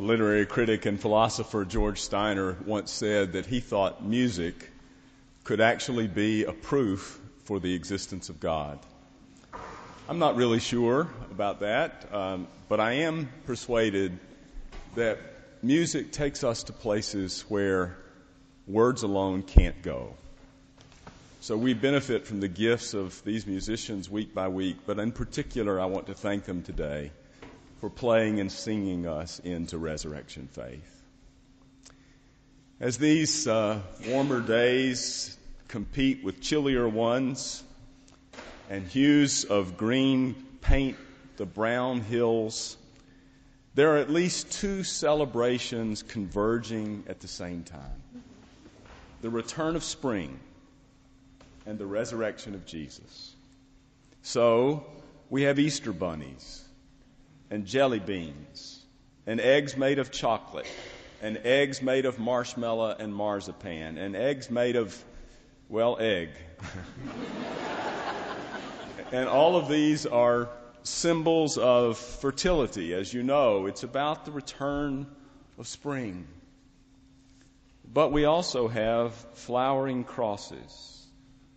The literary critic and philosopher George Steiner once said that he thought music could actually be a proof for the existence of God. I'm not really sure about that, but I am persuaded that music takes us to places where words alone can't go. So we benefit from the gifts of these musicians week by week, but in particular I want to thank them today for playing and singing us into resurrection faith. As these warmer days compete with chillier ones, and hues of green paint the brown hills, there are at least two celebrations converging at the same time: the return of spring and the resurrection of Jesus. So we have Easter bunnies and jelly beans, and eggs made of chocolate, and eggs made of marshmallow and marzipan, and eggs made of, well, egg. And all of these are symbols of fertility. As you know, it's about the return of spring. But we also have flowering crosses,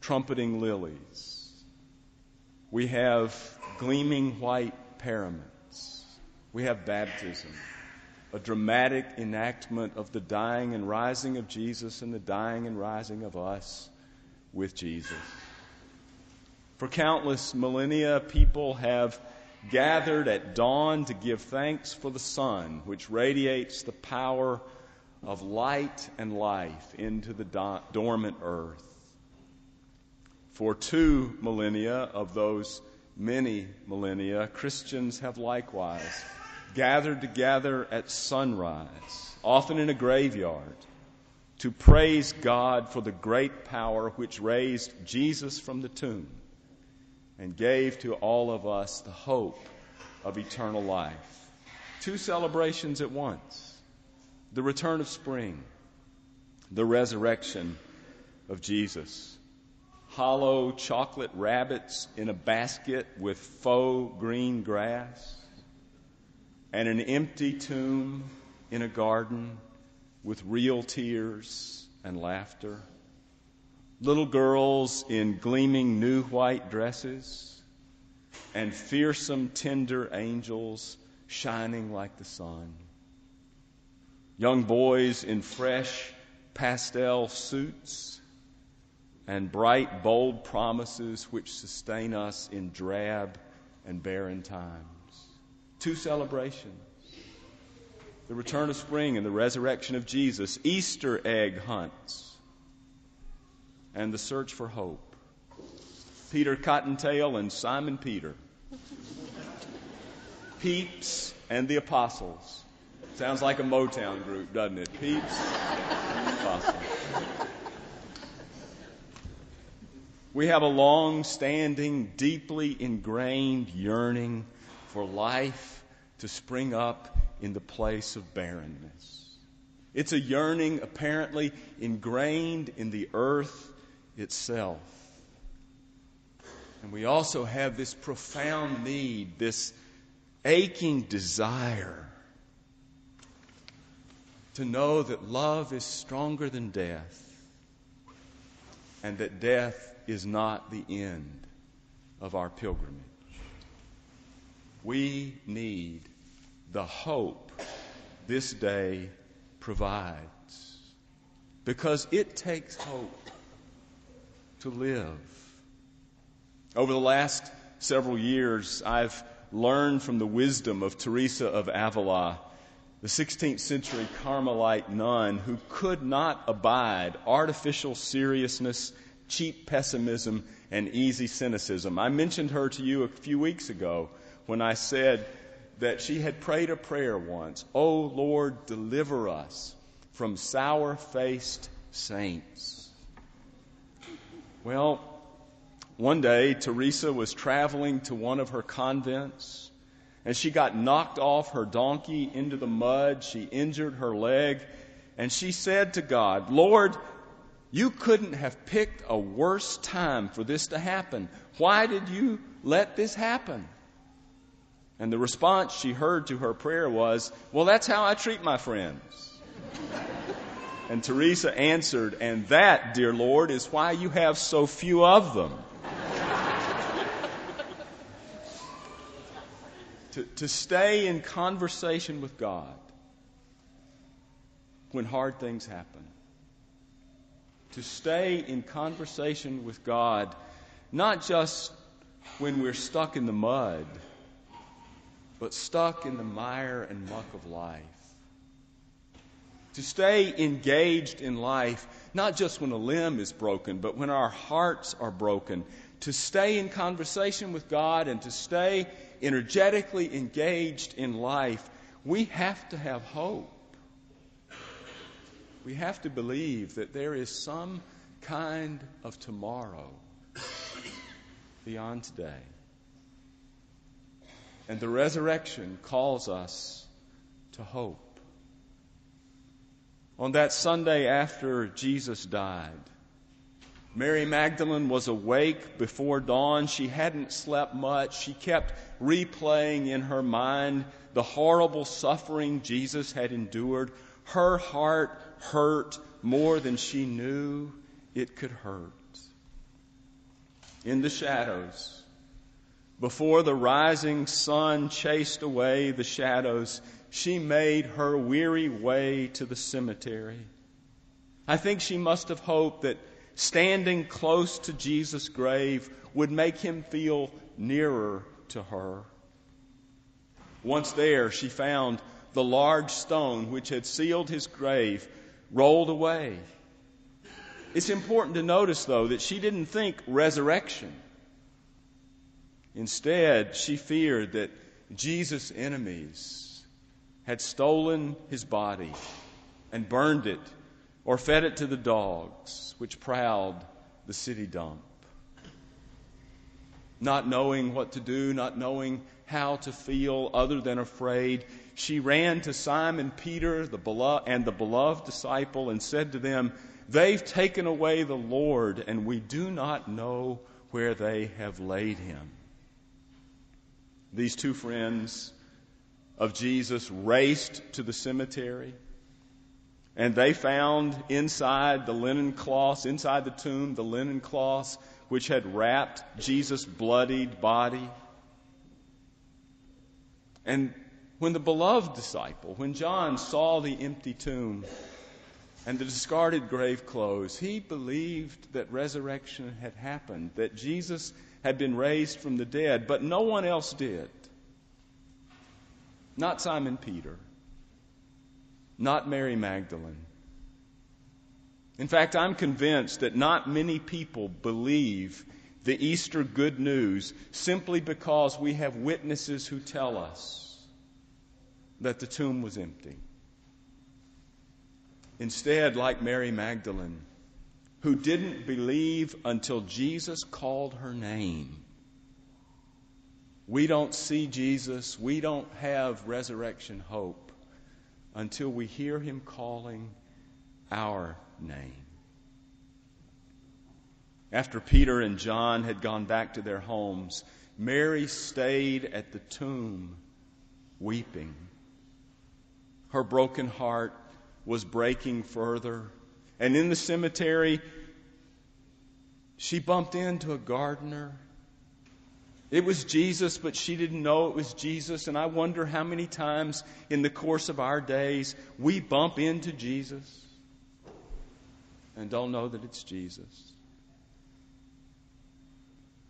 trumpeting lilies. We have gleaming white pyramids. We have baptism, a dramatic enactment of the dying and rising of Jesus and the dying and rising of us with Jesus. For countless millennia, people have gathered at dawn to give thanks for the sun, which radiates the power of light and life into the dormant earth. For 2 millennia of those many millennia, Christians have likewise gathered together at sunrise, often in a graveyard, to praise God for the great power which raised Jesus from the tomb and gave to all of us the hope of eternal life. 2 celebrations at once: the return of spring, the resurrection of Jesus. Hollow chocolate rabbits in a basket with faux green grass, and an empty tomb in a garden with real tears and laughter. Little girls in gleaming new white dresses, and fearsome tender angels shining like the sun. Young boys in fresh pastel suits, and bright, bold promises which sustain us in drab and barren times. 2 celebrations, the return of spring and the resurrection of Jesus, Easter egg hunts, and the search for hope. Peter Cottontail and Simon Peter. Peeps and the Apostles. Sounds like a Motown group, doesn't it? Peeps and the Apostles. We have a long-standing, deeply ingrained yearning for life to spring up in the place of barrenness. It's a yearning apparently ingrained in the earth itself. And we also have this profound need, this aching desire to know that love is stronger than death, and that death is not the end of our pilgrimage. We need the hope this day provides, because it takes hope to live. Over the last several years, I've learned from the wisdom of Teresa of Avila, the 16th century Carmelite nun who could not abide artificial seriousness, cheap pessimism, and easy cynicism. I mentioned her to you a few weeks ago when I said that she had prayed a prayer once: "O Lord, deliver us from sour-faced saints." Well, one day Teresa was traveling to one of her convents, and she got knocked off her donkey into the mud. She injured her leg, and she said to God, "Lord, you couldn't have picked a worse time for this to happen. Why did you let this happen?" And the response she heard to her prayer was, "Well, that's how I treat my friends." And Teresa answered, "And that, dear Lord, is why you have so few of them." To stay in conversation with God when hard things happen. To stay in conversation with God, not just when we're stuck in the mud, but stuck in the mire and muck of life. To stay engaged in life, not just when a limb is broken, but when our hearts are broken. To stay in conversation with God and to stay energetically engaged in life, we have to have hope. We have to believe that there is some kind of tomorrow beyond today. And the resurrection calls us to hope. On that Sunday after Jesus died, Mary Magdalene was awake before dawn. She hadn't slept much. She kept replaying in her mind the horrible suffering Jesus had endured. Her heart hurt more than she knew it could hurt. In the shadows, before the rising sun chased away the shadows, she made her weary way to the cemetery. I think she must have hoped that standing close to Jesus' grave would make him feel nearer to her. Once there, she found the large stone which had sealed his grave rolled away. It's important to notice, though, that she didn't think resurrection. Instead, she feared that Jesus' enemies had stolen his body and burned it or fed it to the dogs which prowled the city dump. Not knowing what to do, not knowing how to feel other than afraid, she ran to Simon Peter and the beloved disciple and said to them, "They've taken away the Lord, and we do not know where they have laid him." These two friends of Jesus raced to the cemetery, and they found inside the tomb, the linen cloths which had wrapped Jesus' bloodied body. And when the beloved disciple, when John saw the empty tomb and the discarded grave clothes, he believed that resurrection had happened, that Jesus had been raised from the dead, but no one else did. Not Simon Peter. Not Mary Magdalene. In fact, I'm convinced that not many people believe the Easter good news simply because we have witnesses who tell us that the tomb was empty. Instead, like Mary Magdalene, who didn't believe until Jesus called her name. We don't see Jesus, we don't have resurrection hope until we hear him calling our name. After Peter and John had gone back to their homes, Mary stayed at the tomb weeping. Her broken heart was breaking further. And in the cemetery, she bumped into a gardener. It was Jesus, but she didn't know it was Jesus. And I wonder how many times in the course of our days we bump into Jesus and don't know that it's Jesus.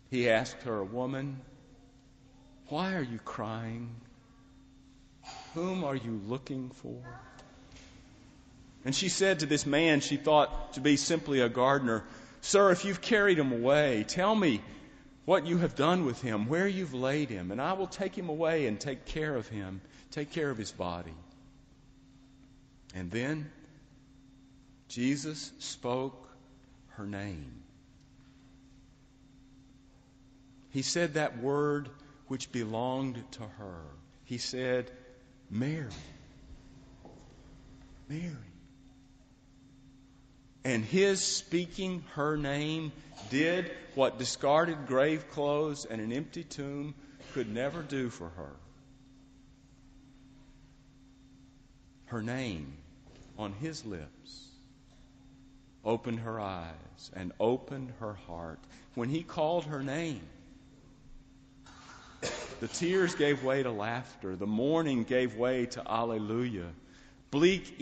He asked her, "Woman, why are you crying? Whom are you looking for?" And she said to this man she thought to be simply a gardener, "Sir, if you've carried him away, tell me what you have done with him, where you've laid him, and I will take him away and take care of him, take care of his body." And then Jesus spoke her name. He said that word which belonged to her. He said, "Mary, Mary." And his speaking her name did what discarded grave clothes and an empty tomb could never do for her. her name on his lips, opened her eyes and opened her heart. When he called her name, the tears gave way to laughter. The mourning gave way to alleluia. Bleak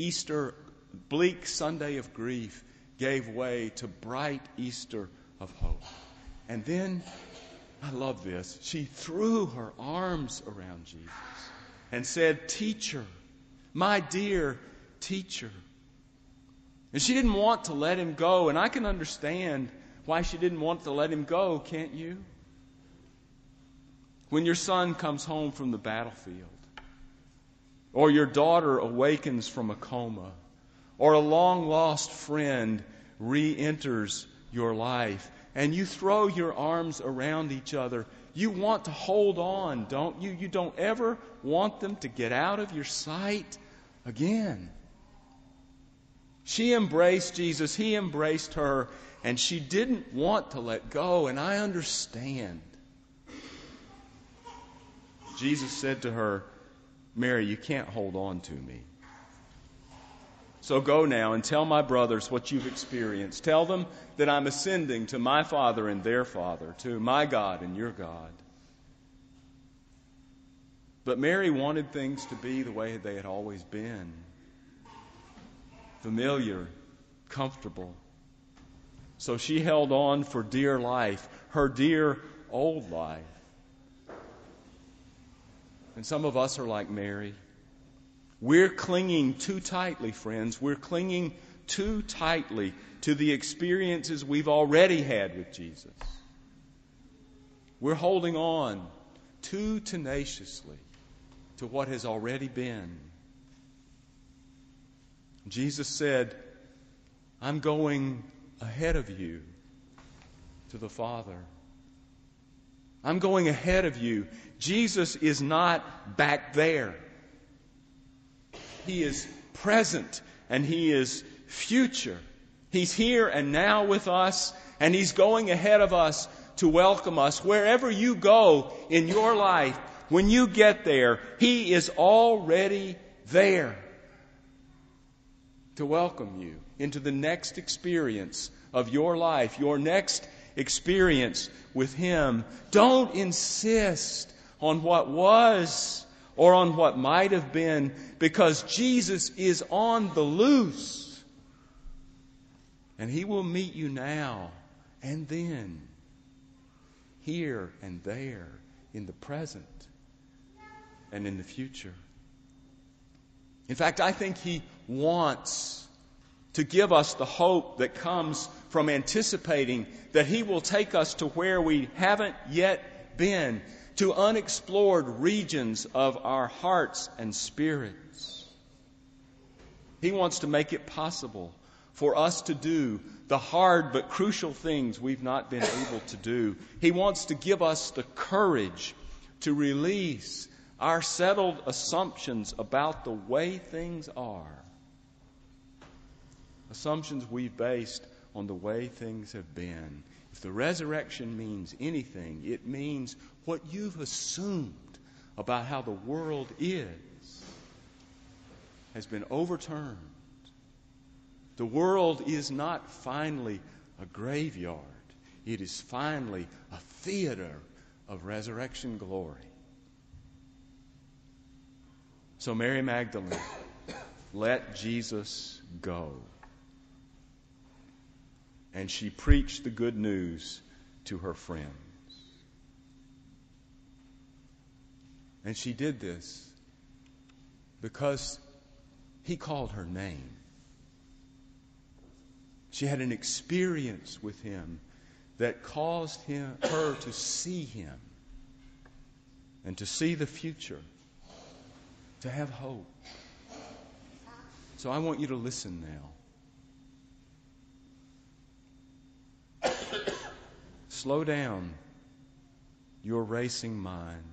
Sunday of grief gave way to bright Easter of hope. And then, I love this, she threw her arms around Jesus and said, "Teacher, my dear teacher." And she didn't want to let him go. And I can understand why she didn't want to let him go, can't you? When your son comes home from the battlefield, or your daughter awakens from a coma, or a long-lost friend re-enters your life, and you throw your arms around each other, you want to hold on, don't you? You don't ever want them to get out of your sight again. She embraced Jesus, he embraced her, and she didn't want to let go, and I understand. Jesus said to her, "Mary, you can't hold on to me. So go now and tell my brothers what you've experienced. Tell them that I'm ascending to my Father and their Father, to my God and your God." But Mary wanted things to be the way they had always been. Familiar, comfortable. So she held on for dear life, her dear old life. And some of us are like Mary. We're clinging too tightly, friends. We're clinging too tightly to the experiences we've already had with Jesus. We're holding on too tenaciously to what has already been. Jesus said, "I'm going ahead of you to the Father. I'm going ahead of you." Jesus is not back there. He is present and He is future. He's here and now with us, and He's going ahead of us to welcome us. Wherever you go in your life, when you get there, He is already there to welcome you into the next experience of your life, your next experience with Him. Don't insist on what was or on what might have been, because Jesus is on the loose. And He will meet you now and then, here and there, in the present and in the future. In fact, I think He wants to give us the hope that comes from anticipating that He will take us to where we haven't yet been, to unexplored regions of our hearts and spirits. He wants to make it possible for us to do the hard but crucial things we've not been able to do. He wants to give us the courage to release our settled assumptions about the way things are, assumptions we've based on the way things have been. If the resurrection means anything, it means what you've assumed about how the world is has been overturned. The world is not finally a graveyard. It is finally a theater of resurrection glory. So Mary Magdalene let Jesus go. And she preached the good news to her friends. And she did this because He called her name. She had an experience with Him that caused her to see Him and to see the future, to have hope. So I want you to listen now. Slow down your racing mind.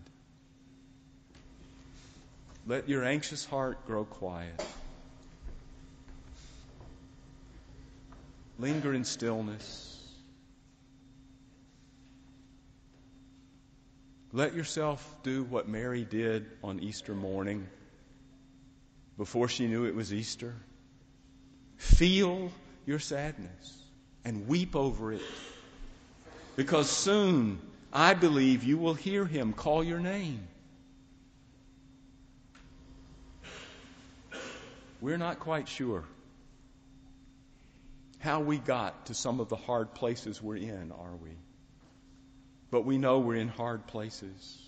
Let your anxious heart grow quiet. Linger in stillness. Let yourself do what Mary did on Easter morning before she knew it was Easter. Feel your sadness and weep over it, because soon, I believe, you will hear him call your name. We're not quite sure how we got to some of the hard places we're in, are we? But we know we're in hard places.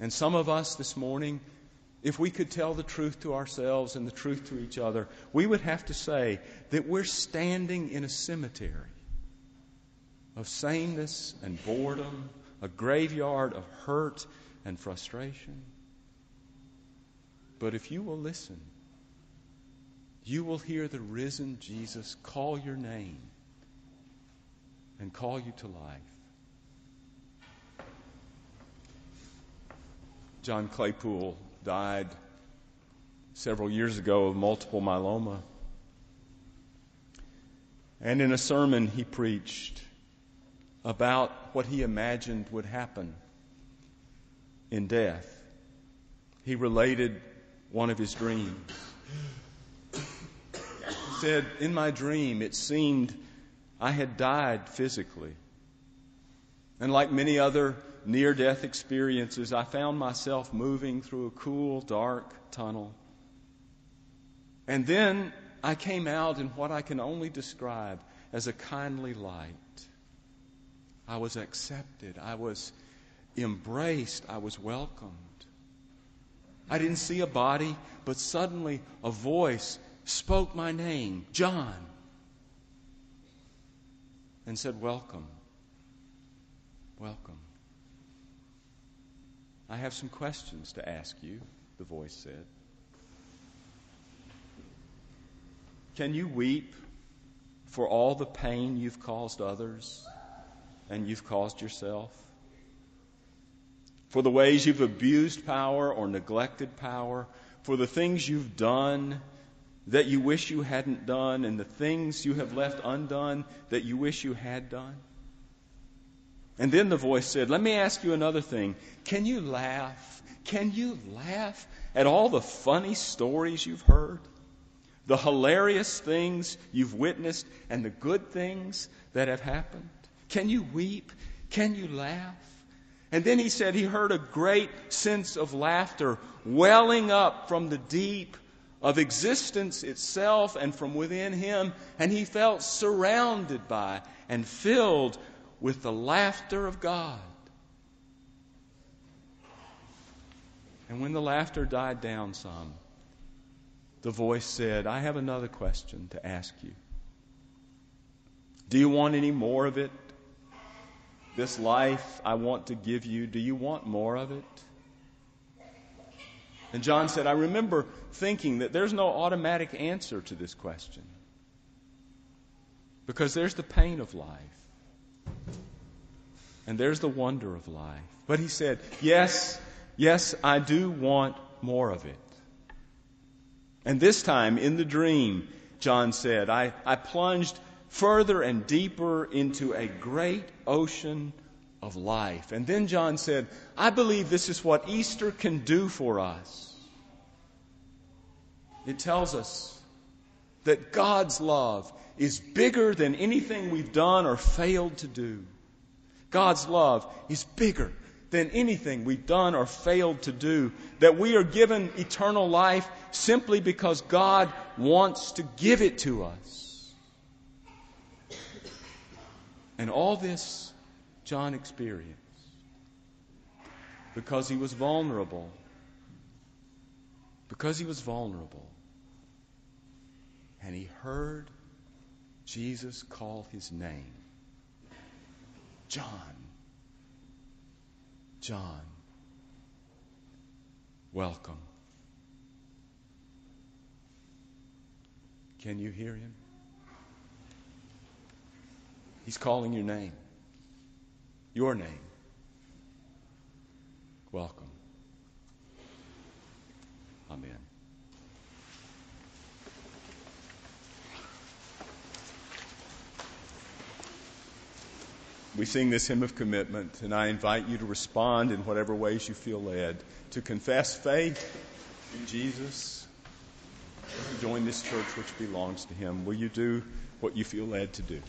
And some of us this morning, if we could tell the truth to ourselves and the truth to each other, we would have to say that we're standing in a cemetery of sameness and boredom, a graveyard of hurt and frustration. But if you will listen, you will hear the risen Jesus call your name and call you to life. John Claypool died several years ago of multiple myeloma. And in a sermon he preached about what he imagined would happen in death, he related one of his dreams. He said, "In my dream, it seemed I had died physically. And like many other near-death experiences, I found myself moving through a cool, dark tunnel. And then I came out in what I can only describe as a kindly light. I was accepted. I was embraced. I was welcomed. I didn't see a body, but suddenly a voice spoke my name, John, and said, welcome, welcome. I have some questions to ask you," the voice said. "Can you weep for all the pain you've caused others and you've caused yourself? For the ways you've abused power or neglected power, for the things you've done that you wish you hadn't done, and the things you have left undone that you wish you had done?" And then the voice said, "Let me ask you another thing. Can you laugh? Can you laugh at all the funny stories you've heard, the hilarious things you've witnessed, and the good things that have happened? Can you weep? Can you laugh?" And then he said he heard a great sense of laughter welling up from the deep of existence itself and from within him, and he felt surrounded by and filled with the laughter of God. And when the laughter died down some, the voice said, "I have another question to ask you. Do you want any more of it? This life I want to give you, do you want more of it?" And John said, "I remember thinking that there's no automatic answer to this question, because there's the pain of life, and there's the wonder of life." But he said, yes, I do want more of it. And this time in the dream, John said, I plunged further and deeper into a great ocean of life." And then John said, "I believe this is what Easter can do for us. It tells us that God's love is bigger than anything we've done or failed to do. God's love is bigger than anything we've done or failed to do, that we are given eternal life simply because God wants to give it to us." And all this John experienced because he was vulnerable. Because he was vulnerable. And he heard Jesus call his name. John. John. Welcome. Can you hear him? He's calling your name, your name. Welcome. Amen. We sing this hymn of commitment, and I invite you to respond in whatever ways you feel led, to confess faith, Jesus, join this church which belongs to him. Will you do what you feel led to do?